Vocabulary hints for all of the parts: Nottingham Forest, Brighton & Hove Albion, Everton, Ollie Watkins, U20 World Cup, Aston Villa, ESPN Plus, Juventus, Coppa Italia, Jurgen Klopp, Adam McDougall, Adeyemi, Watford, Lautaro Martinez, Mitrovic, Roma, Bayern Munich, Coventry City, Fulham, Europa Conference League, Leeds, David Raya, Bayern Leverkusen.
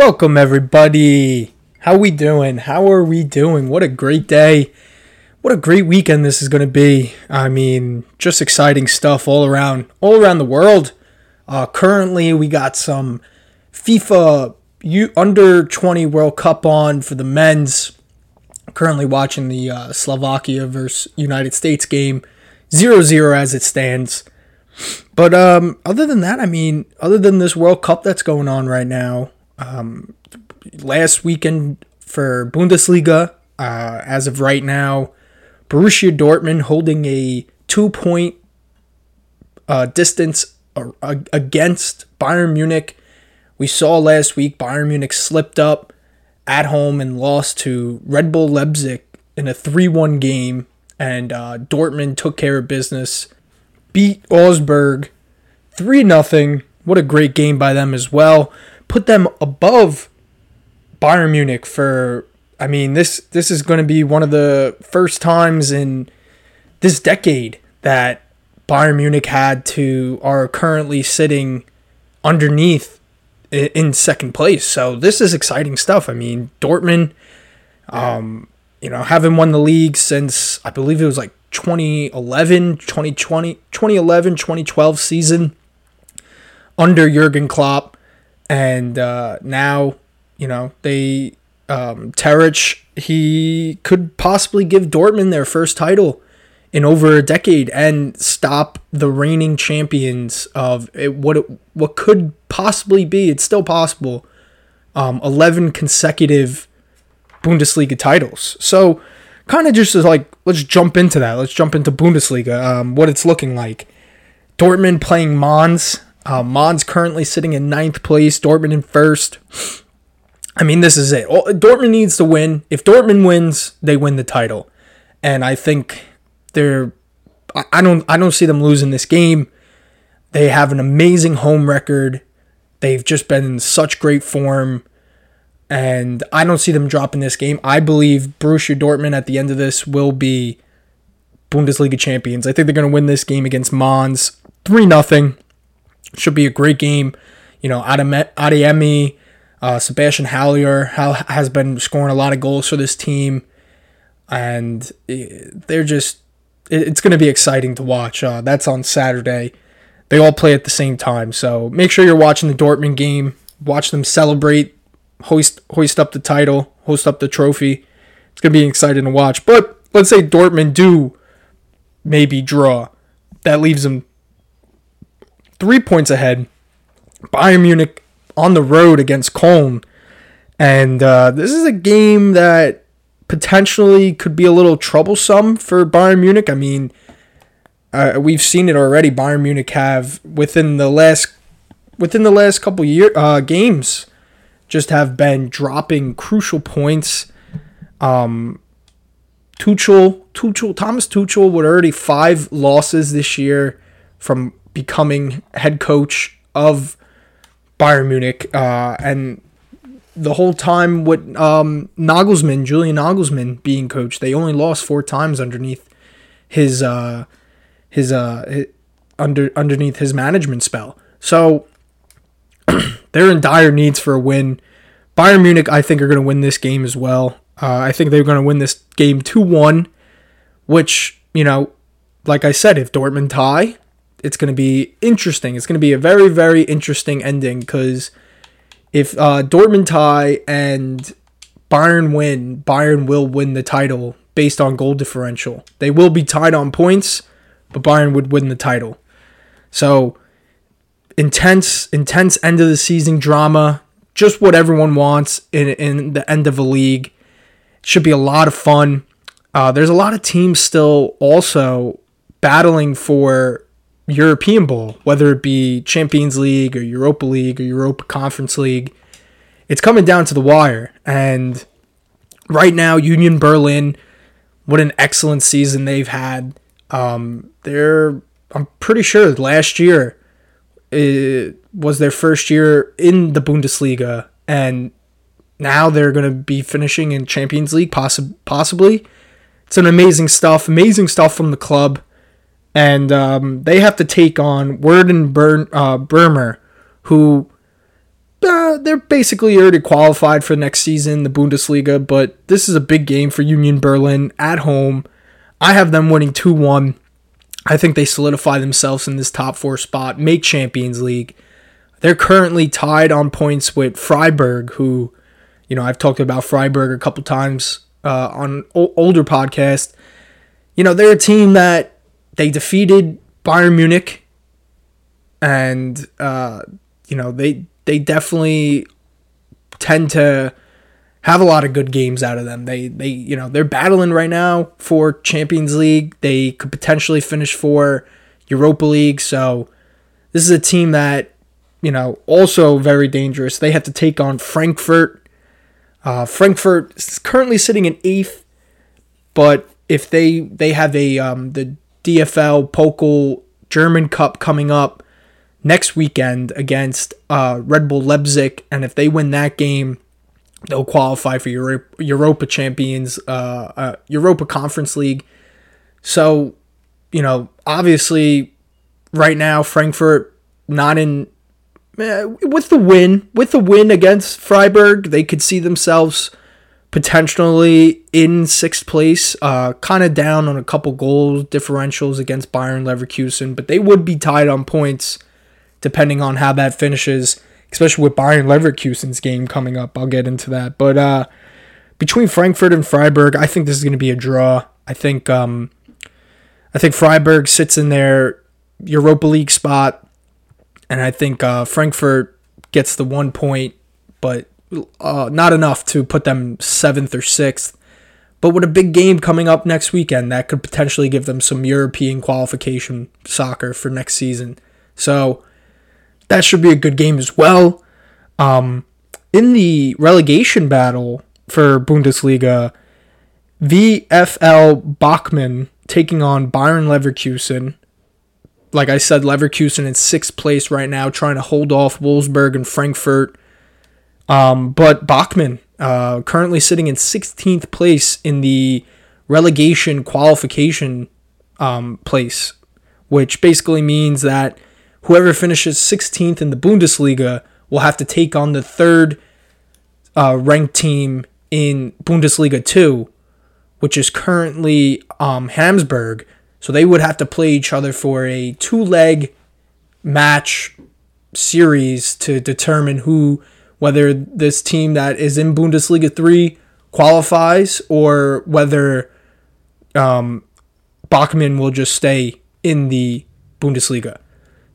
Welcome everybody. How we doing? How are we doing? What a great day. What a great weekend this is going to be. I mean, just exciting stuff all around the world. Currently, we got some FIFA Under 20 World Cup on for the men's. Currently watching the Slovakia versus United States game. 0-0 as it stands. But other than that, I mean, other than this World Cup that's going on right now, last weekend for Bundesliga, as of right now, Borussia Dortmund holding a 2-point distance against Bayern Munich. We saw last week Bayern Munich slipped up at home and lost to Red Bull Leipzig in a 3-1 game, and Dortmund took care of business, beat Wolfsburg 3-0. What a great game by them as well. Put them above Bayern Munich for, I mean, this is going to be one of the first times in this decade that Bayern Munich are currently sitting underneath in second place. So this is exciting stuff. I mean, Dortmund, haven't won the league since, I believe it was like 2011-2012 season under Jurgen Klopp. And now, they Terich, he could possibly give Dortmund their first title in over a decade and stop the reigning champions of what could possibly be, it's still possible, 11 consecutive Bundesliga titles. So kind of just is like, let's jump into that. Let's jump into Bundesliga, what it's looking like. Dortmund playing Mainz. Mainz currently sitting in 9th place, Dortmund in 1st. I mean, this is it. Dortmund needs to win. If Dortmund wins, they win the title. And I think I don't see them losing this game. They have an amazing home record. They've just been in such great form. And I don't see them dropping this game. I believe Borussia Dortmund at the end of this will be Bundesliga champions. I think they're going to win this game against Mainz 3-0. Should be a great game. Adeyemi, Sebastian Haller has been scoring a lot of goals for this team. And it's going to be exciting to watch. That's on Saturday. They all play at the same time. So make sure you're watching the Dortmund game. Watch them celebrate. Hoist up the title. Hoist up the trophy. It's going to be exciting to watch. But let's say Dortmund do maybe draw. That leaves them 3 points ahead. Bayern Munich on the road against Cologne. And this is a game that potentially could be a little troublesome for Bayern Munich. I mean, we've seen it already. Bayern Munich have, within the last couple years, games, just have been dropping crucial points. Thomas Tuchel with already 5 losses this year from becoming head coach of Bayern Munich, and the whole time with Julian Nagelsmann being coach, they only lost 4 times underneath his management spell. So they're in dire needs for a win. Bayern Munich, I think, are going to win this game as well. I think they're going to win this game 2-1, which, like I said, if Dortmund tie, it's going to be interesting. It's going to be a very, very interesting ending, because if Dortmund tie and Bayern win, Bayern will win the title based on goal differential. They will be tied on points, but Bayern would win the title. So intense end of the season drama, just what everyone wants in the end of a league. It should be a lot of fun. There's a lot of teams still also battling for European Bowl, whether it be Champions League or Europa League or Europa Conference League. It's coming down to the wire. And right now, Union Berlin, what an excellent season they've had. I'm pretty sure last year it was their first year in the Bundesliga, and now they're going to be finishing in Champions League, possibly. It's an amazing stuff from the club. And they have to take on Werder Bremer, who they're basically already qualified for next season, the Bundesliga, but this is a big game for Union Berlin at home. I have them winning 2-1. I think they solidify themselves in this top four spot, make Champions League. They're currently tied on points with Freiburg, who, you know, I've talked about Freiburg a couple times on older podcasts. You know, they're a team that they defeated Bayern Munich, and, you know, they definitely tend to have a lot of good games out of them. They you know, they're battling right now for Champions League. They could potentially finish for Europa League. So this is a team that, you know, also very dangerous. They have to take on Frankfurt. Frankfurt is currently sitting in 8th, but if they have a the DFL Pokal German Cup coming up next weekend against Red Bull Leipzig, and if they win that game, they'll qualify for Europa Conference League. So, you know, obviously, right now Frankfurt not in with the win against Freiburg, they could see themselves potentially in 6th place. Kind of down on a couple goal differentials against Bayern Leverkusen, but they would be tied on points depending on how that finishes, especially with Bayern Leverkusen's game coming up. I'll get into that. But between Frankfurt and Freiburg, I think this is going to be a draw. I think Freiburg sits in their Europa League spot, and I think Frankfurt gets the 1 point, but not enough to put them 7th or 6th. But with a big game coming up next weekend, that could potentially give them some European qualification soccer for next season. So that should be a good game as well. In the relegation battle for Bundesliga, VFL Bachmann taking on Bayern Leverkusen. Like I said, Leverkusen in 6th place right now, trying to hold off Wolfsburg and Frankfurt. But Bachmann currently sitting in 16th place in the relegation qualification place, which basically means that whoever finishes 16th in the Bundesliga will have to take on the third ranked team in Bundesliga 2, which is currently Hamburg. So they would have to play each other for a 2-leg match series to determine whether this team that is in Bundesliga 3 qualifies or whether Bachmann will just stay in the Bundesliga.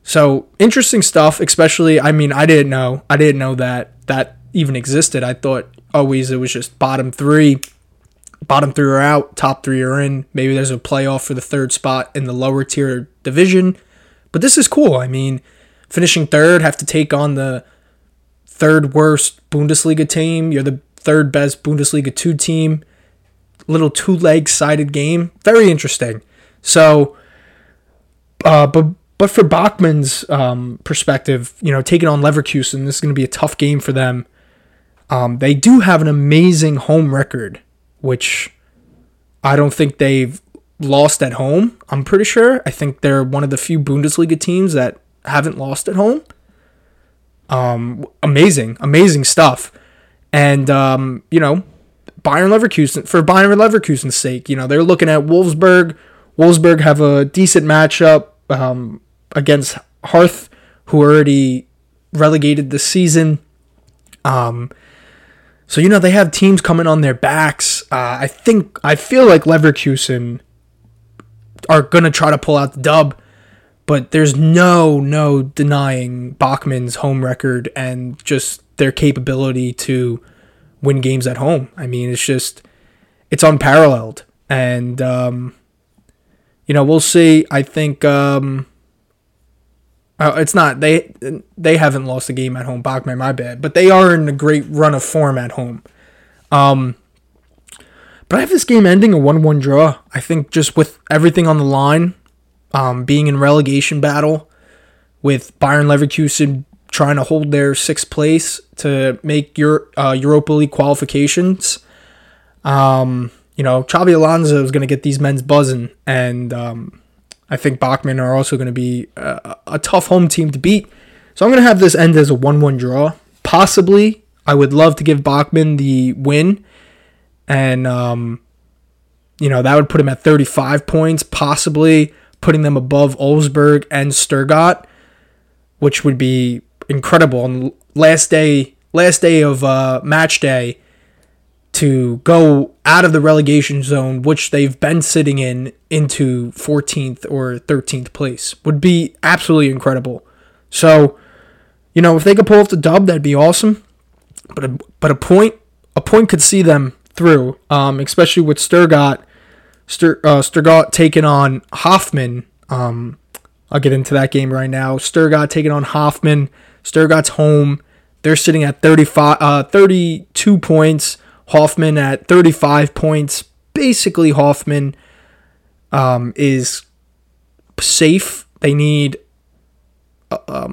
So interesting stuff, especially, I mean, I didn't know that even existed. I thought always it was just bottom three are out, top three are in. Maybe there's a playoff for the third spot in the lower tier division, but this is cool. I mean, finishing third, have to take on the third worst Bundesliga team. You're the third best Bundesliga 2 team, little 2-leg sided game. Very interesting. So, But for Bachmann's perspective, you know, taking on Leverkusen, this is going to be a tough game for them. They do have an amazing home record, which I don't think they've lost at home, I'm pretty sure. I think they're one of the few Bundesliga teams that haven't lost at home. Amazing stuff. And, you know, for Bayern Leverkusen's sake, you know, they're looking at Wolfsburg. Wolfsburg have a decent matchup against Hearth, who already relegated this season. So, you know, they have teams coming on their backs. I feel like Leverkusen are going to try to pull out the dub, but there's no denying Bachmann's home record and just their capability to win games at home. I mean, it's unparalleled. And, you know, we'll see. I think it's not. They haven't lost a game at home. Bachmann, my bad. But they are in a great run of form at home. But I have this game ending a 1-1 draw. I think just with everything on the line, being in relegation battle, with Bayern Leverkusen trying to hold their 6th place to make your Europa League qualifications. You know, Xabi Alonso is going to get these men's buzzing, and I think Bachmann are also going to be a tough home team to beat. So I'm going to have this end as a 1-1 draw, possibly. I would love to give Bachmann the win, and that would put him at 35 points, possibly putting them above Wolfsburg and Stuttgart, which would be incredible. And last day of match day, to go out of the relegation zone, which they've been sitting in, into 14th or 13th place, would be absolutely incredible. So, if they could pull off the dub, that'd be awesome. But a point could see them through, especially with Stuttgart taking on Hoffenheim. I'll get into that game right now. Stuttgart taking on Hoffenheim. Stuttgart's home. They're sitting at 32 points. Hoffenheim at 35 points. Basically, Hoffenheim is safe. They need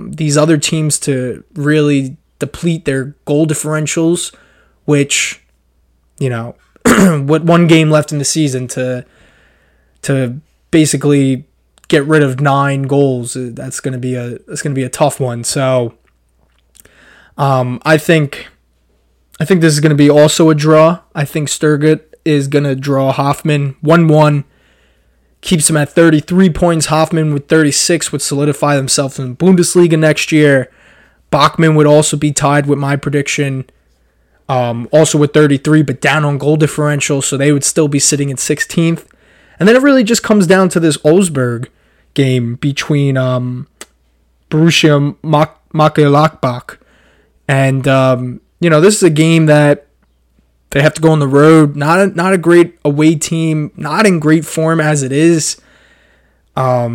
these other teams to really deplete their goal differentials, which, with one game left in the season to basically get rid of 9 goals, that's going to be a tough one. So, I think this is going to be also a draw. I think Stuttgart is going to draw Hoffenheim 1-1. Keeps them at 33 points. Hoffenheim with 36 would solidify themselves in the Bundesliga next year. Bachmann would also be tied with my prediction, also with 33, but down on goal differential, so they would still be sitting at 16th. And then it really just comes down to this Wolfsburg game between Borussia Mönchengladbach and... this is a game that they have to go on the road. Not a great away team. Not in great form as it is. I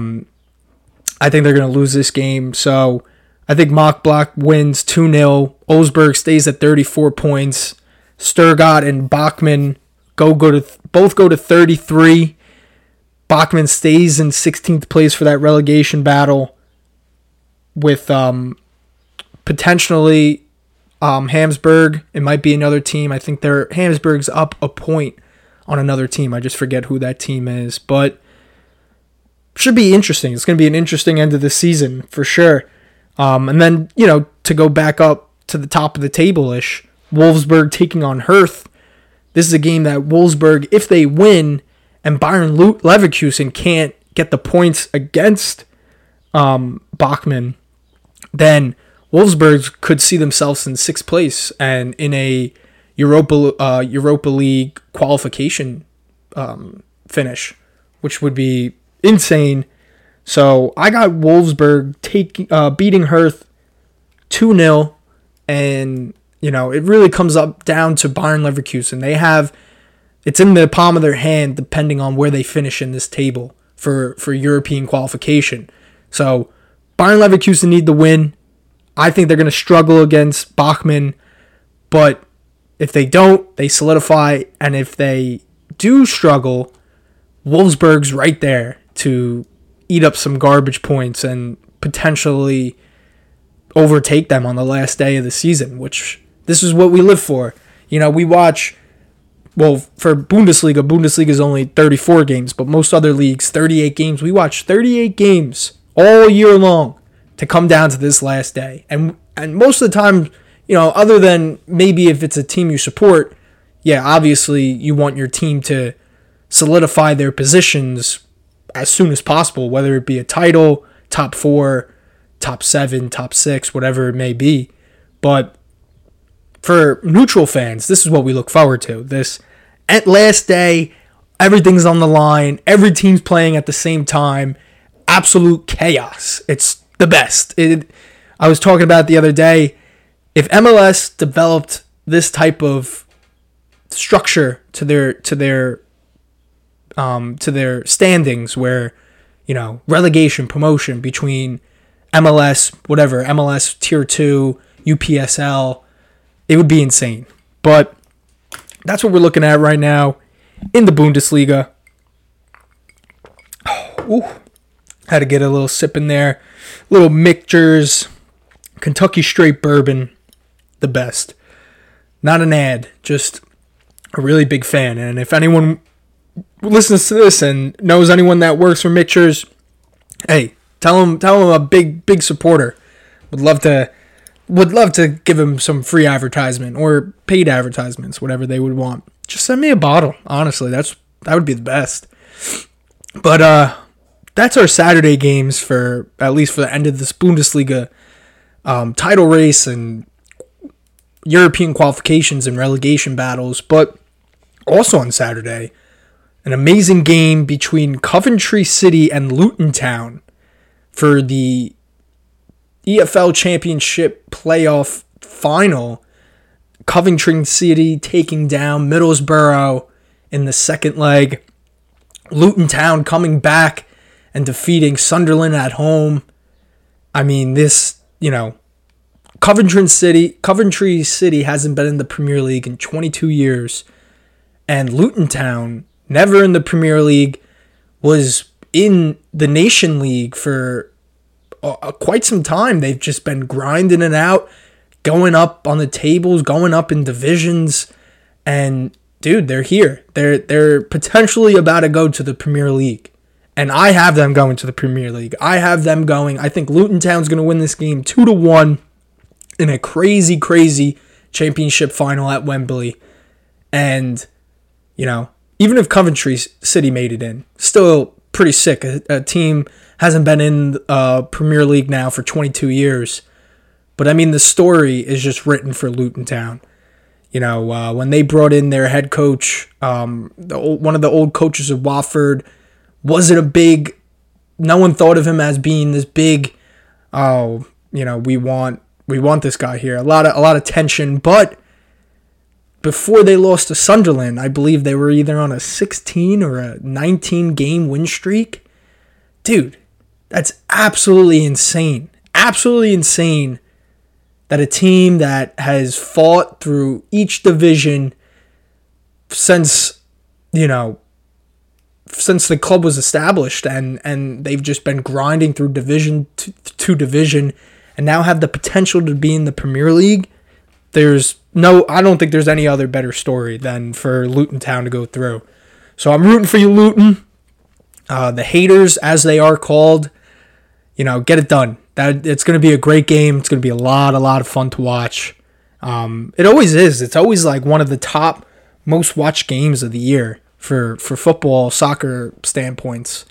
think they're going to lose this game. So I think Mönchengladbach wins 2-0. Wolfsburg stays at 34 points. Stuttgart and Bachmann both go to 33. Bachmann stays in 16th place for that relegation battle, with potentially... Hamsburg, it might be another team. I think Hamsburg's up a point on another team. I just forget who that team is, but should be interesting. It's going to be an interesting end of the season for sure. And then, to go back up to the top of the table-ish, Wolfsburg taking on Herth. This is a game that Wolfsburg, if they win, and Bayern Leverkusen can't get the points against Bachmann, then Wolfsburg could see themselves in 6th place and in a Europa League qualification finish, which would be insane. So I got Wolfsburg beating Herth 2-0, and it really comes up down to Bayern Leverkusen. They have it's in the palm of their hand depending on where they finish in this table for European qualification. So Bayern Leverkusen need the win. I think they're going to struggle against Bachmann, but if they don't, they solidify, and if they do struggle, Wolfsburg's right there to eat up some garbage points and potentially overtake them on the last day of the season, which this is what we live for. We watch, for Bundesliga is only 34 games, but most other leagues, 38 games. We watch 38 games all year long to come down to this last day. And most of the time, other than maybe if it's a team you support, yeah, obviously you want your team to solidify their positions as soon as possible, whether it be a title, top 4, top 7, top 6, whatever it may be. But for neutral fans, this is what we look forward to. This at last day, everything's on the line, every team's playing at the same time, absolute chaos. It's the best. I was talking about it the other day. If MLS developed this type of structure to their standings, where relegation, promotion between MLS, whatever MLS Tier 2, UPSL, it would be insane. But that's what we're looking at right now in the Bundesliga. Had to get a little sip in there. Little mixtures, Kentucky straight bourbon, the best. Not an ad, just a really big fan. And if anyone listens to this and knows anyone that works for mixtures, hey, tell them I'm a big supporter. Would love to Would love to give him some free advertisement or paid advertisements, whatever they would want. Just send me a bottle. Honestly, that would be the best. But that's our Saturday games for at least for the end of this Bundesliga title race and European qualifications and relegation battles. But also on Saturday, an amazing game between Coventry City and Luton Town for the EFL Championship playoff final. Coventry City taking down Middlesbrough in the second leg. Luton Town coming back and defeating Sunderland at home. I mean, this, you know, Coventry City hasn't been in the Premier League in 22 years. And Luton Town, never in the Premier League, was in the Nation League for quite some time. They've just been grinding it out, going up on the tables, going up in divisions, and dude, they're here. They're potentially about to go to the Premier League, and I have them going to the Premier League. I have them going. I think Luton Town's going to win this game 2-1 in a crazy, crazy championship final at Wembley, and you know, even if Coventry City made it in, still pretty sick. A team hasn't been in Premier League now for 22 years. But, I mean, the story is just written for Luton Town. You know, when they brought in their head coach, one of the old coaches of Watford, no one thought of him as being this big, we want this guy here. A lot of tension. But before they lost to Sunderland, I believe they were either on a 16 or a 19-game win streak. Dude, that's absolutely insane. Absolutely insane that a team that has fought through each division since the club was established, and they've just been grinding through division to division and now have the potential to be in the Premier League. I don't think there's any other better story than for Luton Town to go through. So I'm rooting for you, Luton. The haters, as they are called, you know, get it done. It's going to be a great game. It's going to be a lot of fun to watch. It always is. It's always like one of the top most watched games of the year for football, soccer standpoints.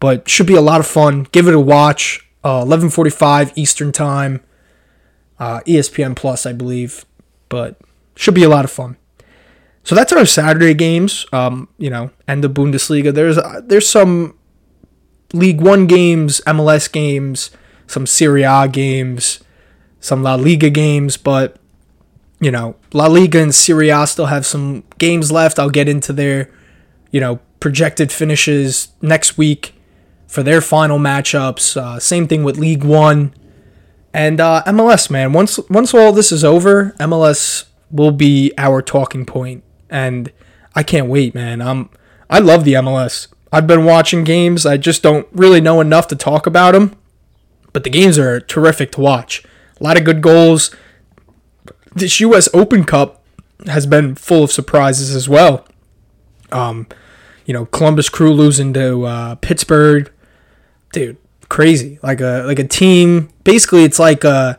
But should be a lot of fun. Give it a watch. 11:45 Eastern Time. ESPN Plus, I believe. But should be a lot of fun. So that's our Saturday games, and the Bundesliga. There's some League One games, MLS games, some Serie A games, some La Liga games, but, you know, La Liga and Serie A still have some games left. I'll get into their, projected finishes next week for their final matchups. Same thing with League One. And MLS, man, once all this is over, MLS will be our talking point. And I can't wait, man. I love the MLS. I've been watching games. I just don't really know enough to talk about them. But the games are terrific to watch. A lot of good goals. This U.S. Open Cup has been full of surprises as well. Columbus Crew losing to Pittsburgh. Dude, crazy. Like a team. Basically, it's like a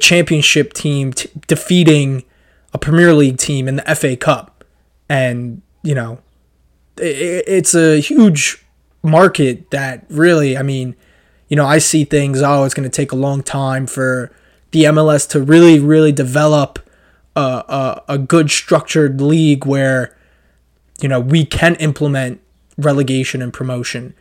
championship team defeating a Premier League team in the FA Cup. And, you know, it's a huge market that really, I mean, you know, I see things, it's going to take a long time for the MLS to really, really develop a good structured league where, you know, we can implement relegation and promotion.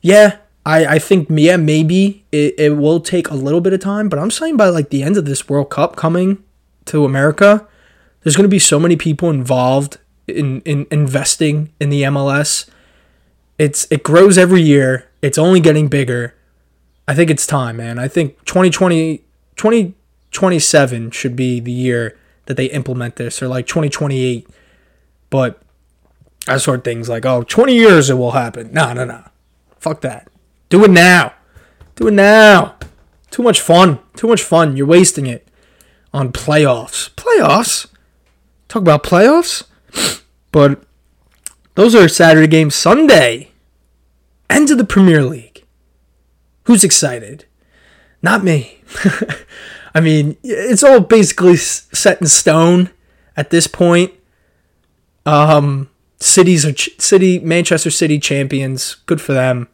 Yeah, I think, yeah, maybe it will take a little bit of time, but I'm saying by like the end of this World Cup coming to America, there's going to be so many people involved in investing in the MLS. It grows every year. It's only getting bigger. I think it's time, man. I think 2027 should be the year that they implement this, or like 2028. But I've heard things like, 20 years it will happen. No. Fuck that. Do it now. Too much fun. You're wasting it on playoffs. Playoffs? Talk about playoffs? But those are Saturday games. Sunday, end of the Premier League. Who's excited? Not me. I mean, it's all basically set in stone at this point. Manchester City champions. Good for them.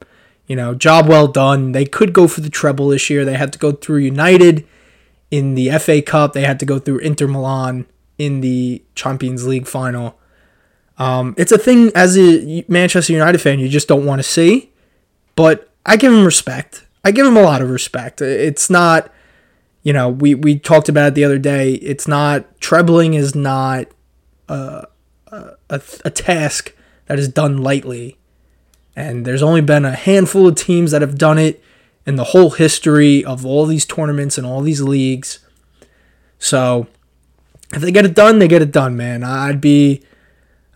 You know, job well done. They could go for the treble this year. They had to go through United in the FA Cup. They had to go through Inter Milan in the Champions League final. It's a thing as a Manchester United fan you just don't want to see. But I give him respect. I give him a lot of respect. It's not, you know, we talked about it the other day. It's not, trebling is not a task that is done lightly. And there's only been a handful of teams that have done it in the whole history of all these tournaments and all these leagues. So if they get it done, they get it done, man. I'd be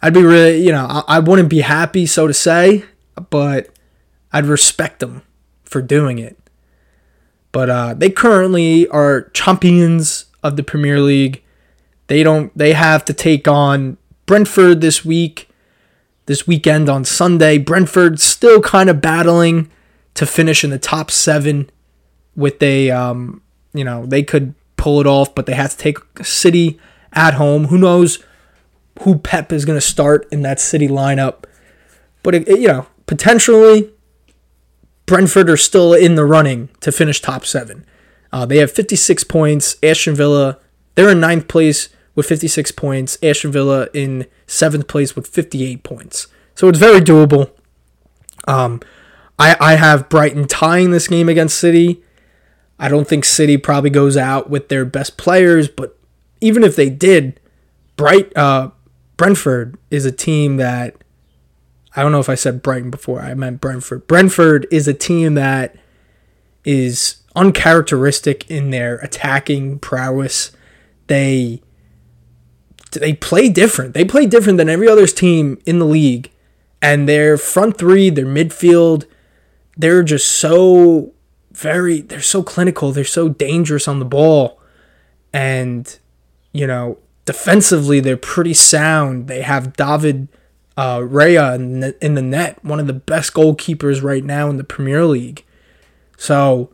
really, you know, I wouldn't be happy, so to say, but I'd respect them for doing it. But they currently are champions of the Premier League. They have to take on Brentford this weekend on Sunday. Brentford still kind of battling to finish in the top 7 with they could pull it off, but they have to take City at home. Who knows who Pep is going to start in that City lineup. But, potentially Brentford are still in the running to finish top 7. They have 56 points. Aston Villa, they're in 9th place with 56 points. Aston Villa in 7th place with 58 points. So it's very doable. I have Brighton tying this game against City. I don't think City probably goes out with their best players, but even if they did, Brentford is a team that, I don't know if I said Brighton before, I meant Brentford. Brentford is a team that is uncharacteristic in their attacking prowess. They play different. They play different than every other team in the league. And their front three, their midfield, they're just they're so clinical. They're so dangerous on the ball. And, defensively, they're pretty sound. They have David Raya in the net, one of the best goalkeepers right now in the Premier League. So,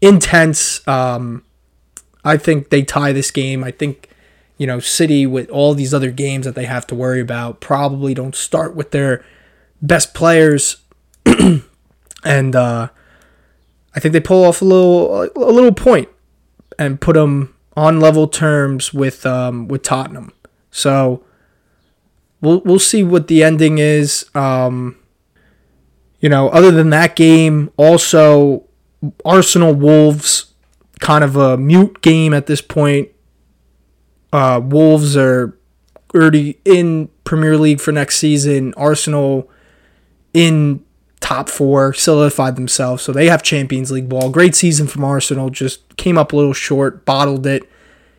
intense. I think they tie this game. I think, City, with all these other games that they have to worry about, probably don't start with their best players. And I think they pull off a little point and put them on level terms with Tottenham. So we'll see what the ending is. Other than that game, also Arsenal Wolves, kind of a mute game at this point. Wolves are already in Premier League for next season. Arsenal in top 4, solidified themselves, so they have Champions League ball. Great season from Arsenal, just came up a little short, bottled it.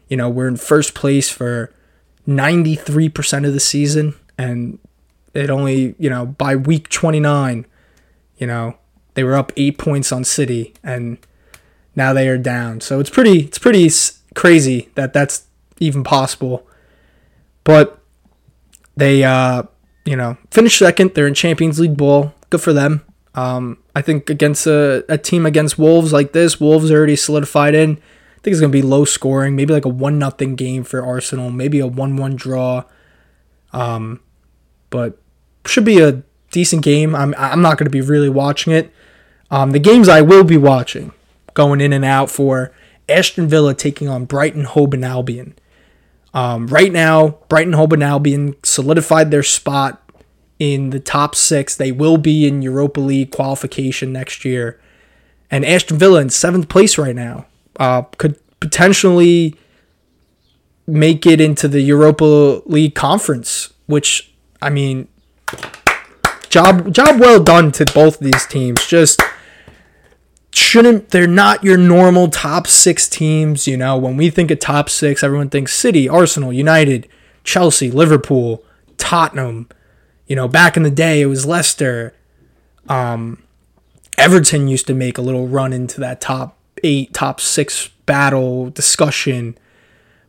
We're in first place for 93% of the season, and it only, by week 29, they were up 8 points on City, and now they are down. So it's pretty crazy that that's even possible. But they, finished second. They're in Champions League ball. Good for them. I think against a team against Wolves like this, Wolves are already solidified in. I think it's going to be low scoring, maybe like a 1-0 game for Arsenal, maybe a 1-1 draw. But should be a decent game. I'm not going to be really watching it. The games I will be watching, going in and out for Aston Villa taking on Brighton Hove Albion. Right now, Brighton Hove Albion solidified their spot in the top 6. They will be in Europa League qualification next year. And Aston Villa in 7th place right now. Could potentially make it into the Europa League conference, which, job well done to both of these teams. Just they're not your normal top 6 teams. When we think of top 6, everyone thinks City, Arsenal, United, Chelsea, Liverpool, Tottenham. Back in the day, it was Leicester. Everton used to make a little run into that top 8, top 6 battle discussion.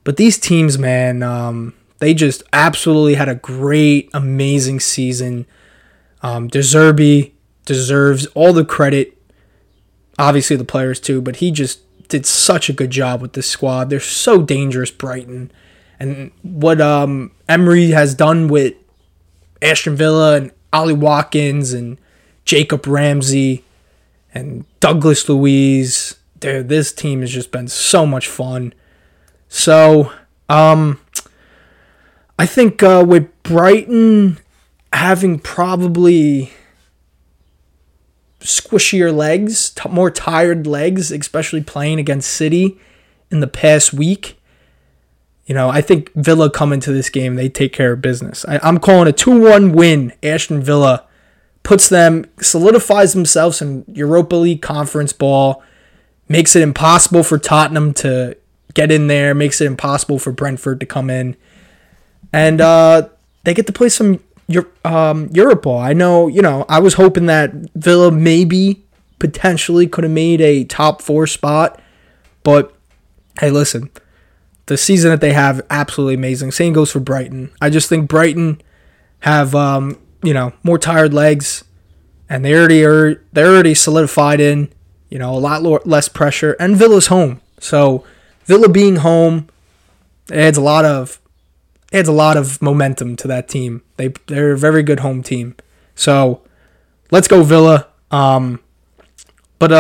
But these teams, man, they just absolutely had a great, amazing season. De Zerbi deserves all the credit. Obviously the players too, but he just did such a good job with this squad. They're so dangerous, Brighton. And what Emery has done with Aston Villa and Ollie Watkins and Jacob Ramsey and Douglas Luiz, this team has just been so much fun. So I think with Brighton having probably squishier legs, more tired legs, especially playing against City in the past week, you know, I think Villa come into this game, they take care of business. I'm calling a 2-1 win. Aston Villa puts them, solidifies themselves in Europa League conference ball, makes it impossible for Tottenham to get in there, makes it impossible for Brentford to come in. And they get to play some Europe ball. I know, you know, I was hoping that Villa maybe potentially could have made a top four spot. But, hey, listen, the season that they have, absolutely amazing. Same goes for Brighton. I just think Brighton have, you know, more tired legs. And they're already solidified in, you know, a lot less pressure. And Villa's home. So, Villa being home adds a lot of momentum to that team. They're a very good home team. So, let's go Villa. But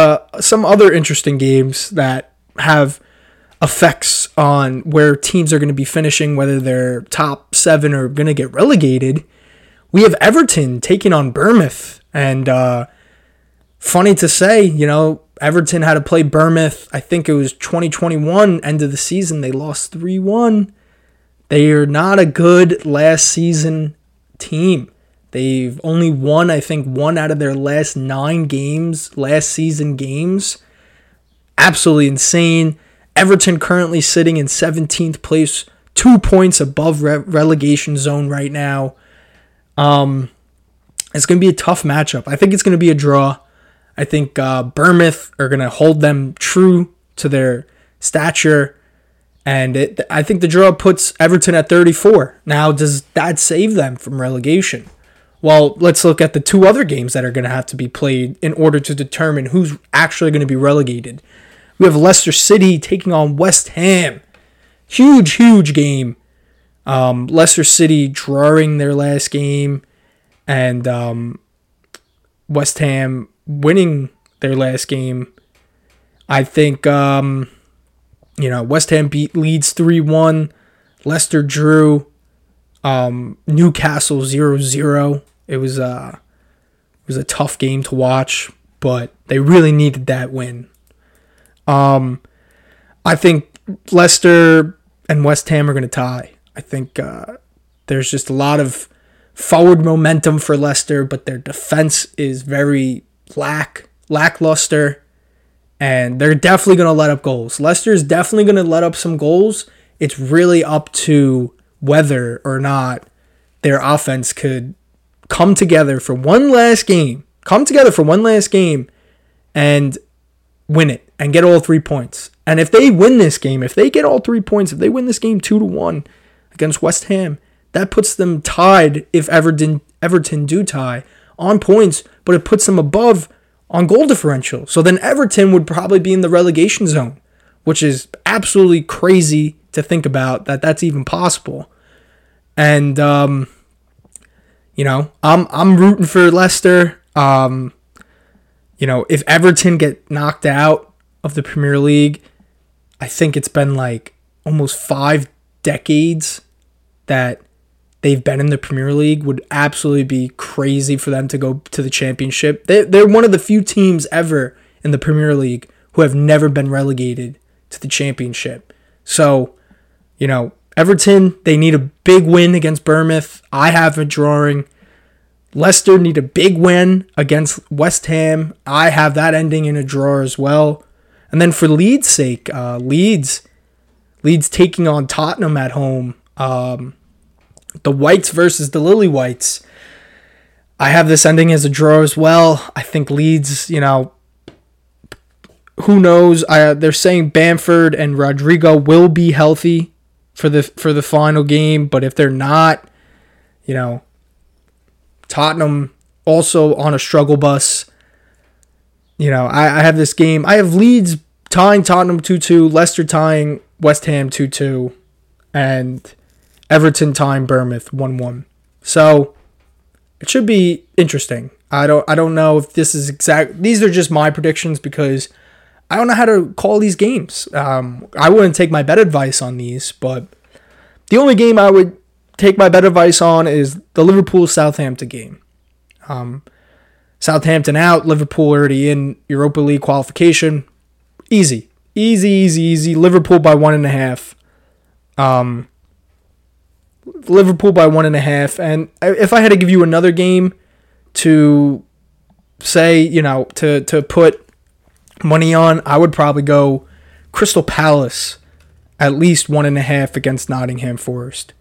some other interesting games that have effects on where teams are going to be finishing, whether they're top 7 or going to get relegated. We have Everton taking on Bournemouth. And funny to say, you know, Everton had to play Bournemouth. I think it was 2021, end of the season. They lost 3-1. They are not a good last season team. They've only won, I think, 1 out of their last 9 games, last season games. Absolutely insane. Everton currently sitting in 17th place, 2 points above relegation zone right now. It's going to be a tough matchup. I think it's going to be a draw. I think Bournemouth are going to hold them true to their stature. And I think the draw puts Everton at 34. Now, does that save them from relegation? Well, let's look at the 2 other games that are going to have to be played in order to determine who's actually going to be relegated. We have Leicester City taking on West Ham. Huge, huge game. Leicester City drawing their last game. And West Ham winning their last game. I think... you know, West Ham beat Leeds 3-1. Leicester drew. Newcastle 0-0. It was a tough game to watch, but they really needed that win. I think Leicester and West Ham are going to tie. I think there's just a lot of forward momentum for Leicester, but their defense is very lackluster. And they're definitely going to let up goals. Leicester's definitely going to let up some goals. It's really up to whether or not their offense could come together for one last game and win it and get all 3 points. And if they win this game, if they get all 3 points, if they win this game 2-1 against West Ham, that puts them tied, if Everton do tie, on points, but it puts them above on goal differential. So then Everton would probably be in the relegation zone, which is absolutely crazy to think about that that's even possible. And, you know, I'm rooting for Leicester. You know, if Everton get knocked out of the Premier League, I think it's been like almost 5 decades that they've been in the Premier League. Would absolutely be crazy for them to go to the Championship. They're one of the few teams ever in the Premier League who have never been relegated to the Championship. So, you know, Everton, they need a big win against Bournemouth. I have a drawing. Leicester need a big win against West Ham. I have that ending in a draw as well. And then for Leeds' sake, Leeds taking on Tottenham at home. The Whites versus the Lily Whites. I have this ending as a draw as well. I think Leeds, you know, who knows? They're saying Bamford and Rodrigo will be healthy for the final game, but if they're not, you know, Tottenham also on a struggle bus. You know, I have this game. I have Leeds tying Tottenham 2-2, Leicester tying West Ham 2-2, and Everton tying Bournemouth 1-1. So it should be interesting. I don't know if this is exact. These are just my predictions because I don't know how to call these games. I wouldn't take my bet advice on these, but the only game I would take my bet advice on is the Liverpool-Southampton game. Southampton out, Liverpool already in Europa League qualification. Easy. Liverpool by 1.5. Liverpool by 1.5. And if I had to give you another game to say, you know, to put money on, I would probably go Crystal Palace at least 1.5 against Nottingham Forest.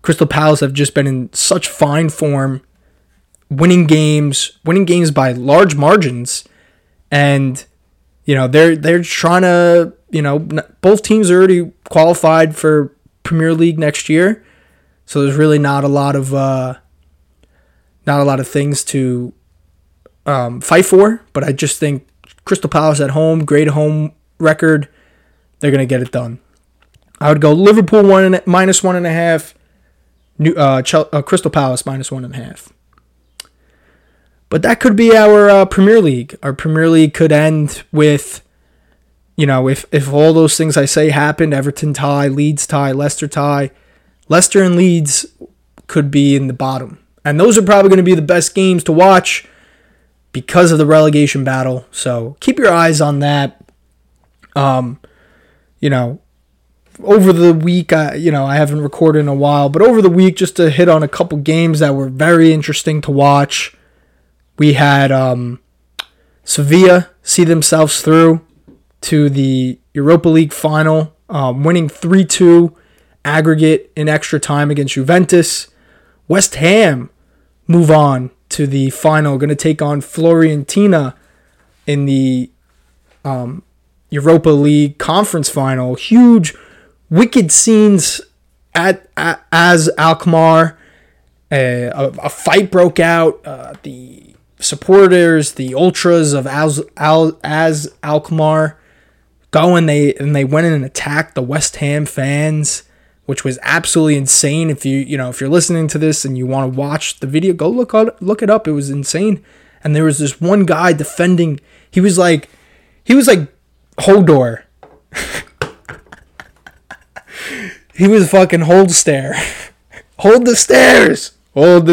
Crystal Palace have just been in such fine form, winning games by large margins, and you know they're trying to, you know, both teams are already qualified for Premier League next year, so there's really not a lot of things to fight for. But I just think Crystal Palace at home, great home record, they're gonna get it done. I would go Liverpool -1.5, Crystal Palace -1.5. But that could be our Premier League. Our Premier League could end with, you know, if all those things I say happened, Everton tie, Leeds tie. Leicester and Leeds could be in the bottom. And those are probably going to be the best games to watch because of the relegation battle. So keep your eyes on that. You know, over the week, I haven't recorded in a while, but over the week, just to hit on a couple games that were very interesting to watch. We had Sevilla see themselves through to the Europa League final, winning 3-2 aggregate in extra time against Juventus. West Ham move on to the final, going to take on Fiorentina in the Europa League conference final. Huge, wicked scenes at AS Alkmaar. A fight broke out. The supporters, the ultras of AS Alkmaar, they went in and attacked the West Ham fans, which was absolutely insane. If you're listening to this and you want to watch the video, go look it up. It was insane. And there was this one guy defending. He was like Hodor. He was fucking Hold the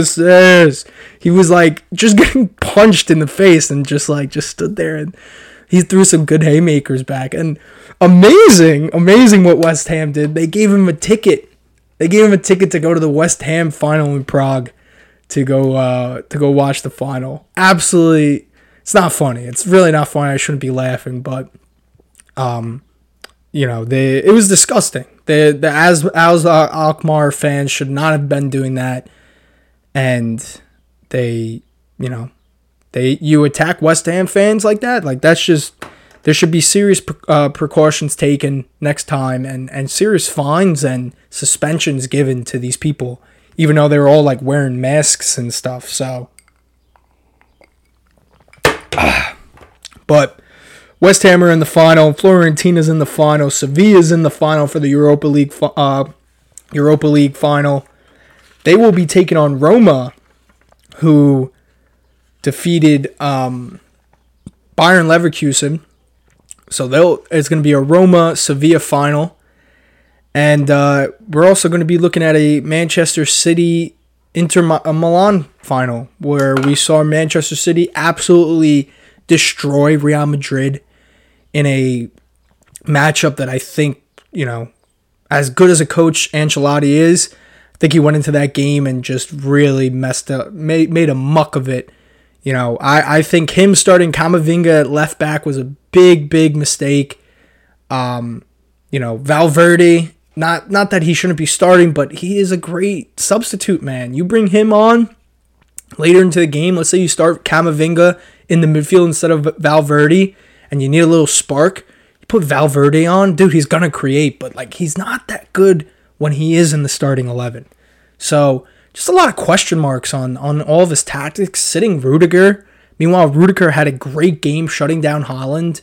stairs. He was like just getting punched in the face and just stood there, and he threw some good haymakers back. And amazing what West Ham did. They gave him a ticket. To go to the West Ham final in Prague to go watch the final. Absolutely, it's not funny. It's really not funny. I shouldn't be laughing, but you know, it was disgusting. The AS Alkmaar fans should not have been doing that, and you attack West Ham fans like that. Like, that's just, there should be serious precautions taken next time, and serious fines and suspensions given to these people, even though they were all like wearing masks and stuff. So, but West Ham are in the final, Fiorentina's in the final, Sevilla's in the final for the Europa League final. They will be taking on Roma, who defeated Bayern Leverkusen. So it's going to be a Roma-Sevilla final. And we're also going to be looking at a Manchester City-Inter Milan final, where we saw Manchester City absolutely destroy Real Madrid in a matchup that I think, you know, as good as a coach Ancelotti is, I think he went into that game and just really messed up, made a muck of it. You know, I think him starting Camavinga at left back was a big mistake. You know, Valverde, not that he shouldn't be starting, but he is a great substitute, man. You bring him on later into the game, let's say you start Camavinga in the midfield instead of Valverde, and you need a little spark, you put Valverde on, dude, he's going to create, but like, he's not that good when he is in the starting 11. So just a lot of question marks on all of his tactics. Sitting Rudiger. Meanwhile, Rudiger had a great game shutting down Haaland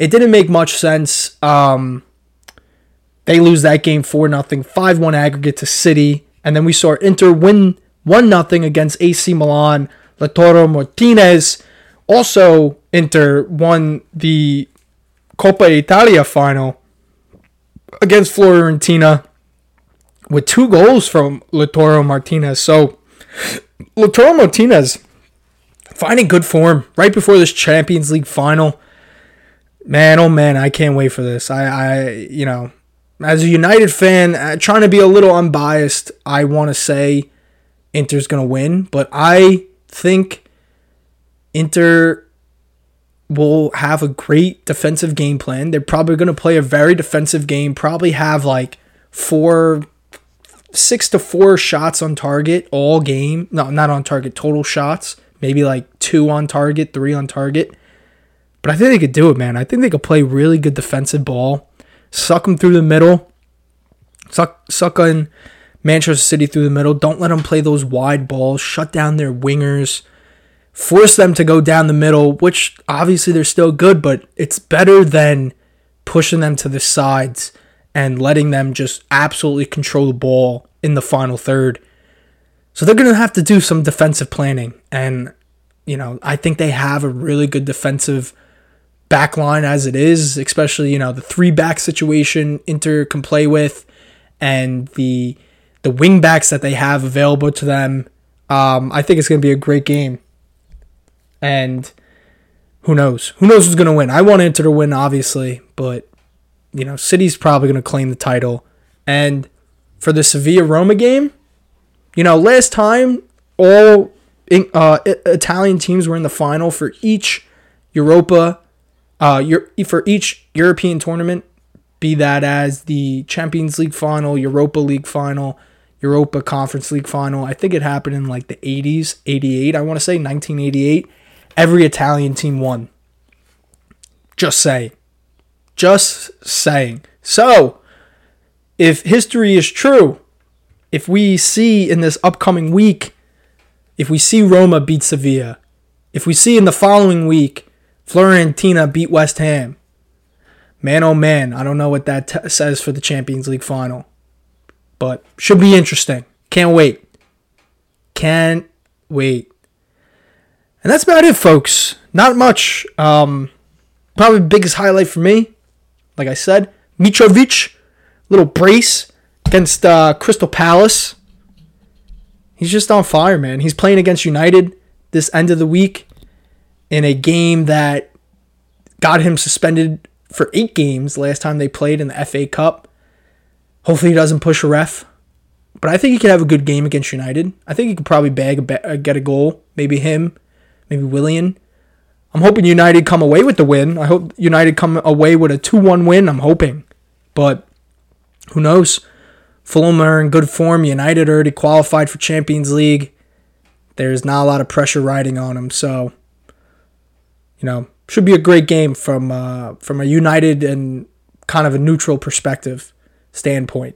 It didn't make much sense. They lose that game 4-0, 5-1 aggregate to City. And then we saw Inter win 1-0 against AC Milan. Lautaro Martinez. Also, Inter won the Coppa Italia final against Fiorentina with 2 goals from Lautaro Martinez. So, Lautaro Martinez finding good form right before this Champions League final. Man, oh man, I can't wait for this. I as a United fan, trying to be a little unbiased, I want to say Inter's going to win. But I think Inter will have a great defensive game plan. They're probably going to play a very defensive game, probably have like 6 to 4 shots on target all game. No, not on target, total shots. Maybe like 2 on target, 3 on target. But I think they could do it, man. I think they could play really good defensive ball, suck them through the middle, suck on Manchester City through the middle. Don't let them play those wide balls. Shut down their wingers. Force them to go down the middle, which obviously they're still good, but it's better than pushing them to the sides and letting them just absolutely control the ball in the final third. So they're going to have to do some defensive planning. And, I think they have a really good defensive back line as it is, especially, the 3-back situation Inter can play with and the wing backs that they have available to them. I think it's going to be a great game. And who knows? Who knows who's going to win? I want Inter to win, obviously, but, City's probably going to claim the title. And for the Sevilla-Roma game, last time all Italian teams were in the final for each European tournament, be that as the Champions League final, Europa League final, Europa Conference League final. I think it happened in like the 1988. Every Italian team won. Just saying. So, if history is true, if we see in this upcoming week, if we see Roma beat Sevilla, if we see in the following week Fiorentina beat West Ham, man, oh man, I don't know what that says for the Champions League final. But should be interesting. Can't wait. And that's about it, folks. Not much. Probably the biggest highlight for me, like I said, Mitrovic, little brace against Crystal Palace. He's just on fire, man. He's playing against United this end of the week in a game that got him suspended for 8 games last time they played in the FA Cup. Hopefully he doesn't push a ref. But I think he could have a good game against United. I think he could probably get a goal. Maybe him. Maybe Willian. I'm hoping United come away with the win. I hope United come away with a 2-1 win. I'm hoping. But who knows? Fulham are in good form. United already qualified for Champions League. There's not a lot of pressure riding on them. So, should be a great game from a United and kind of a neutral perspective. Standpoint.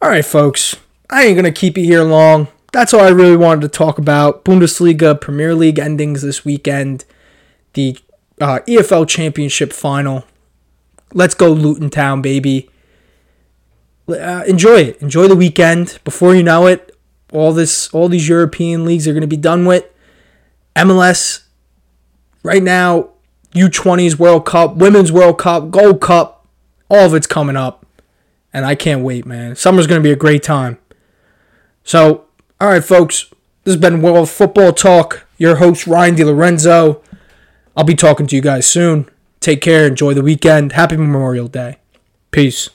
All right, folks, I ain't gonna keep you here long. That's all I really wanted to talk about. Bundesliga, Premier League endings this weekend, the EFL Championship final. Let's go Luton Town, baby. Enjoy it. Enjoy the weekend. Before you know it, all these European leagues are gonna be done with. MLS right now, U20s World Cup, Women's World Cup, Gold Cup, all of it's coming up. And I can't wait, man. Summer's going to be a great time. So, all right, folks. This has been World Football Talk. Your host, Ryan DiLorenzo. I'll be talking to you guys soon. Take care. Enjoy the weekend. Happy Memorial Day. Peace.